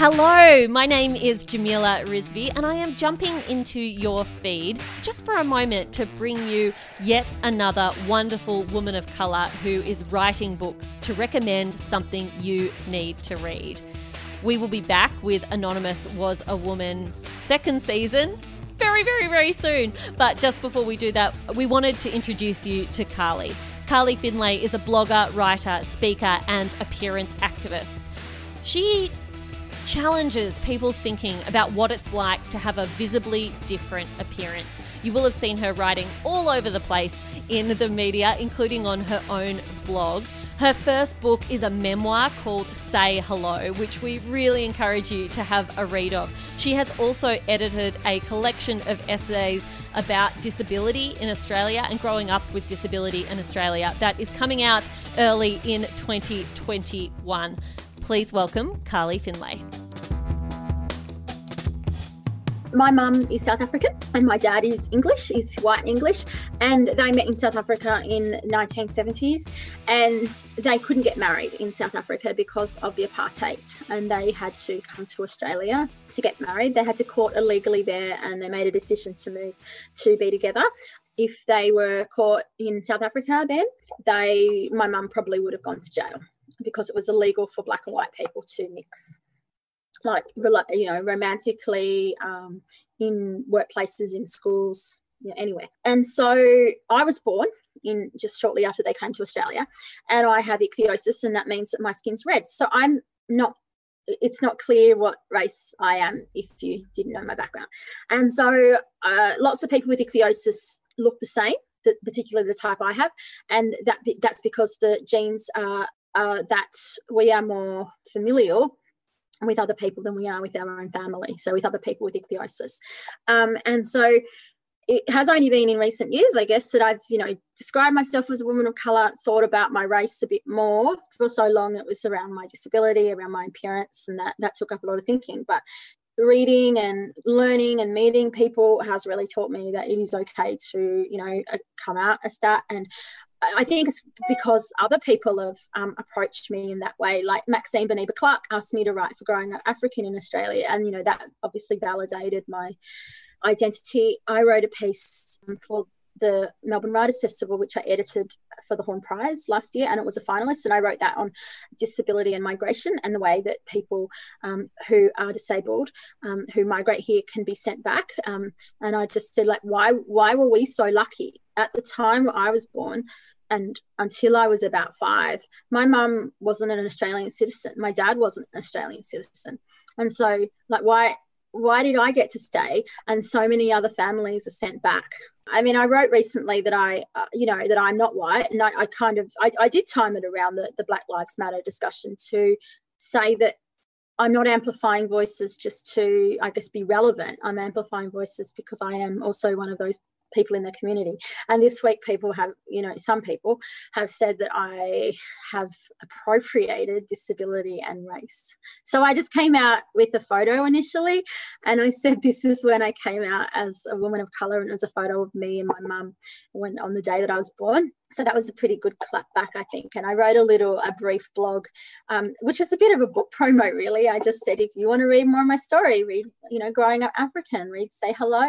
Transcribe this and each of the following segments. Hello, my name is Jamila Rizvi and I am jumping into your feed just for a moment to bring you yet another wonderful woman of colour who is writing books to recommend something you need to read. We will be back with Anonymous Was a Woman's second season very, very, very soon. But just before we do that, we wanted to introduce you to Carly. Carly Finlay is a blogger, writer, speaker and appearance activist. She challenges people's thinking about what it's like to have a visibly different appearance. You will have seen her writing all over the place in the media, including on her own blog. Her first book is a memoir called Say Hello, which we really encourage you to have a read of. She has also edited a collection of essays about disability in Australia and growing up with disability in Australia that is coming out early in 2021. Please welcome Carly Finlay. My mum is South African and my dad is English, is white English, and they met in South Africa in 1970s, and they couldn't get married in South Africa because of the apartheid, and they had to come to Australia to get married. They had to court illegally there and they made a decision to move to be together. If they were caught in South Africa then, my mum probably would have gone to jail, because it was illegal for black and white people to mix, like, you know, romantically, in workplaces, in schools, you know, anywhere. And so I was born in just shortly after they came to Australia, and I have ichthyosis, and that means that my skin's red. So it's not clear what race I am if you didn't know my background. And so lots of people with ichthyosis look the same, particularly the type I have, and that's because the genes are that we are more familial with other people than we are with our own family, so with other people with ichthyosis. And so it has only been in recent years, I guess, that I've, you know, described myself as a woman of colour, thought about my race a bit more. For so long it was around my disability, around my appearance, and that took up a lot of thinking. But reading and learning and meeting people has really taught me that it is okay to, you know, come out as that. And I think it's because other people have approached me in that way. Like Maxine Beneba Clark asked me to write for Growing Up African in Australia, and, you know, that obviously validated my identity. I wrote a piece for the Melbourne Writers Festival, which I edited for the Horn Prize last year, and it was a finalist, and I wrote that on disability and migration and the way that people who are disabled, who migrate here, can be sent back. And I just said, like, why were we so lucky? At the time I was born and until I was about 5, my mum wasn't an Australian citizen. My dad wasn't an Australian citizen. And so, like, why did I get to stay and so many other families are sent back? I mean, I wrote recently that that I'm not white, and I kind of, I did time it around the Black Lives Matter discussion to say that I'm not amplifying voices just to, I guess, be relevant. I'm amplifying voices because I am also one of those people in the community. And this week some people have said that I have appropriated disability and race. So I just came out with a photo initially, and I said, this is when I came out as a woman of colour, and it was a photo of me and my mum on the day that I was born. So that was a pretty good clap back, I think. And I wrote a brief blog, which was a bit of a book promo, really. I just said, if you want to read more of my story, read, you know, Growing Up African, read Say Hello.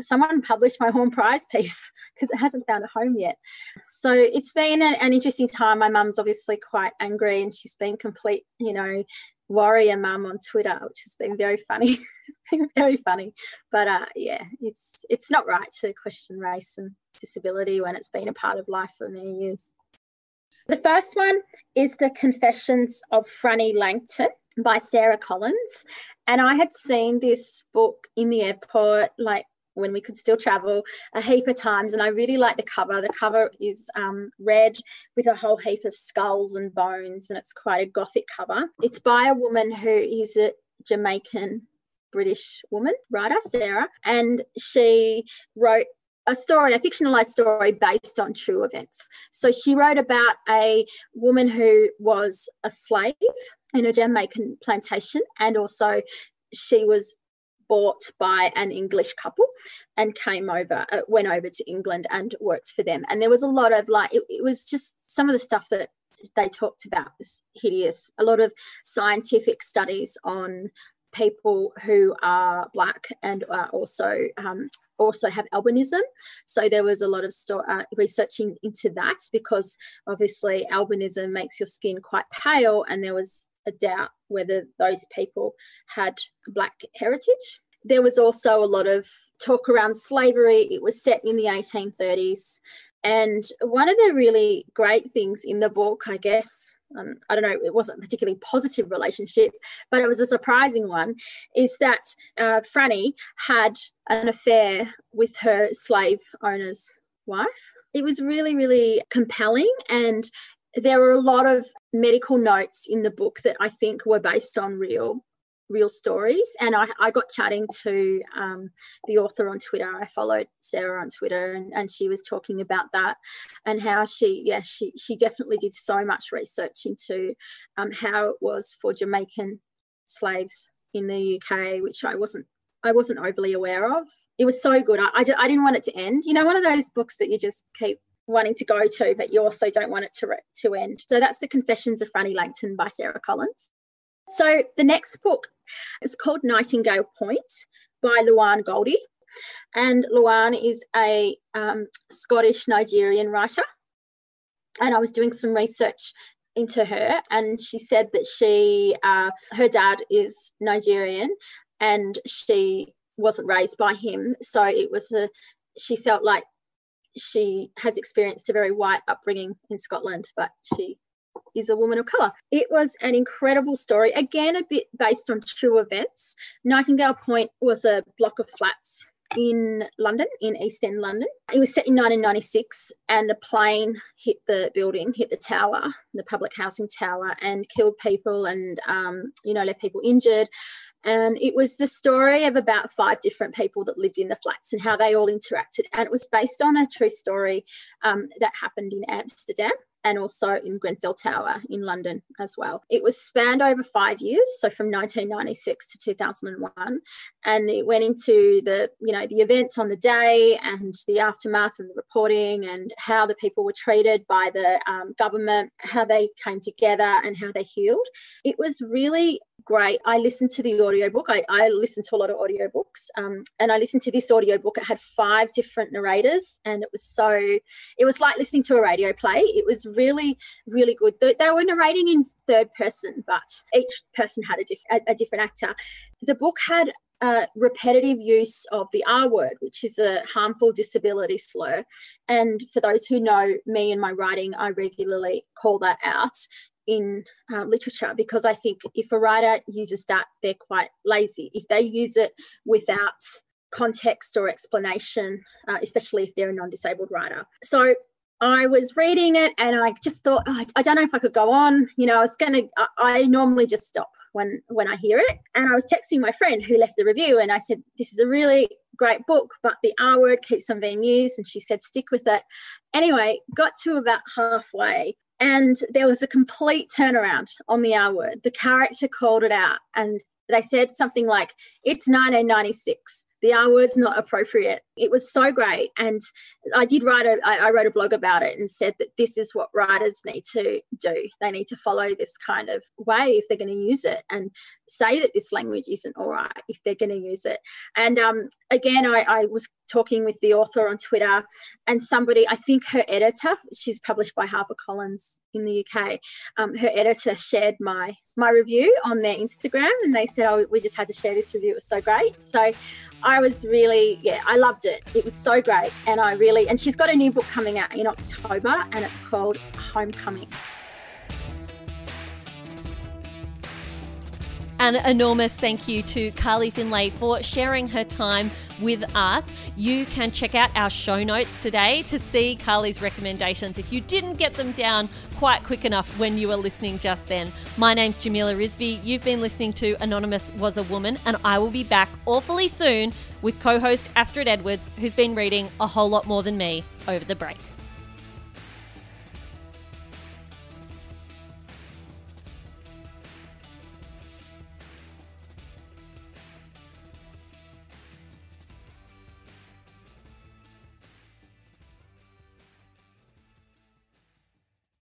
Someone published my Horn Prize piece because it hasn't found a home yet. So it's been an interesting time. My mum's obviously quite angry, and she's been complete, you know, warrior mum on Twitter, which has been very funny. It's been very funny. But it's not right to question race and disability when it's been a part of life for many years. The first one is The Confessions of Franny Langton by Sarah Collins. And I had seen this book in the airport, like, when we could still travel, a heap of times, and I really like the cover. The cover is red with a whole heap of skulls and bones, and it's quite a gothic cover. It's by a woman who is a Jamaican British woman writer, Sarah, and she wrote a fictionalized story based on true events. So she wrote about a woman who was a slave in a Jamaican plantation, and also she was bought by an English couple and went over to England and worked for them. And there was a lot of, like, it was just some of the stuff that they talked about this hideous, a lot of scientific studies on people who are Black and are also have albinism. So there was a lot of researching into that, because obviously albinism makes your skin quite pale, and there was a doubt whether those people had Black heritage. There was also a lot of talk around slavery. It was set in the 1830s. And one of the really great things in the book, I guess, I don't know, it wasn't a particularly positive relationship, but it was a surprising one, is that Franny had an affair with her slave owner's wife. It was really, really compelling, and there were a lot of medical notes in the book that I think were based on real stories. And I got chatting to the author on Twitter. I followed Sarah on Twitter, and she was talking about that, and how she definitely did so much research into how it was for Jamaican slaves in the UK, which I wasn't overly aware of. It was so good. I didn't want it to end. You know, one of those books that you just keep wanting to go to, but you also don't want it to end. So that's The Confessions of Franny Langton by Sarah Collins. So the next book is called Nightingale Point by Luanne Goldie, and Luanne is a Scottish-Nigerian writer, and I was doing some research into her, and she said that her dad is Nigerian and she wasn't raised by him, so she felt like she has experienced a very white upbringing in Scotland, but she is a woman of colour. It was an incredible story, again, a bit based on true events. Nightingale Point was a block of flats in London, in East End London. It was set in 1996, and a plane hit the building, hit the tower, the public housing tower, and killed people and, left people injured. And it was the story of about 5 different people that lived in the flats and how they all interacted. And it was based on a true story that happened in Amsterdam, and also in Grenfell Tower in London as well. It was spanned over 5 years, so from 1996 to 2001, and it went into the events on the day and the aftermath of the reporting, and how the people were treated by the government, how they came together and how they healed. It was really great. I listened to the audiobook. I listened to a lot of audiobooks, and I listened to this audiobook. It had 5 different narrators, and it was like listening to a radio play. It was really, really good. They were narrating in third person, but each person had a different actor. The book had a repetitive use of the R word, which is a harmful disability slur. And for those who know me and my writing, I regularly call that out in literature, because I think if a writer uses that, they're quite lazy. If they use it without context or explanation, especially if they're a non-disabled writer. So I was reading it, and I just thought, I don't know if I could go on. I normally just stop when I hear it. And I was texting my friend who left the review, and I said, this is a really great book, but the R word keeps on being used. And she said, stick with it. Anyway, got to about halfway, and there was a complete turnaround on the R word. The character called it out, and they said something like, it's 1996. The R word's not appropriate. It was so great. And I did I wrote a blog about it and said that this is what writers need to do. They need to follow this kind of way if they're going to use it, and say that this language isn't all right if they're going to use it. And again, I was talking with the author on Twitter, and somebody, I think her editor, she's published by HarperCollins in the UK, her editor shared my review on their Instagram, and they said, we just had to share this review. It was so great. So I was really, I loved it. It was so great. And and she's got a new book coming out in October, and it's called Homecoming. An enormous thank you to Carly Finlay for sharing her time with us. You can check out our show notes today to see Carly's recommendations if you didn't get them down quite quick enough when you were listening just then. My name's Jamila Rizvi. You've been listening to Anonymous Was a Woman, and I will be back awfully soon with co-host Astrid Edwards, who's been reading a whole lot more than me over the break.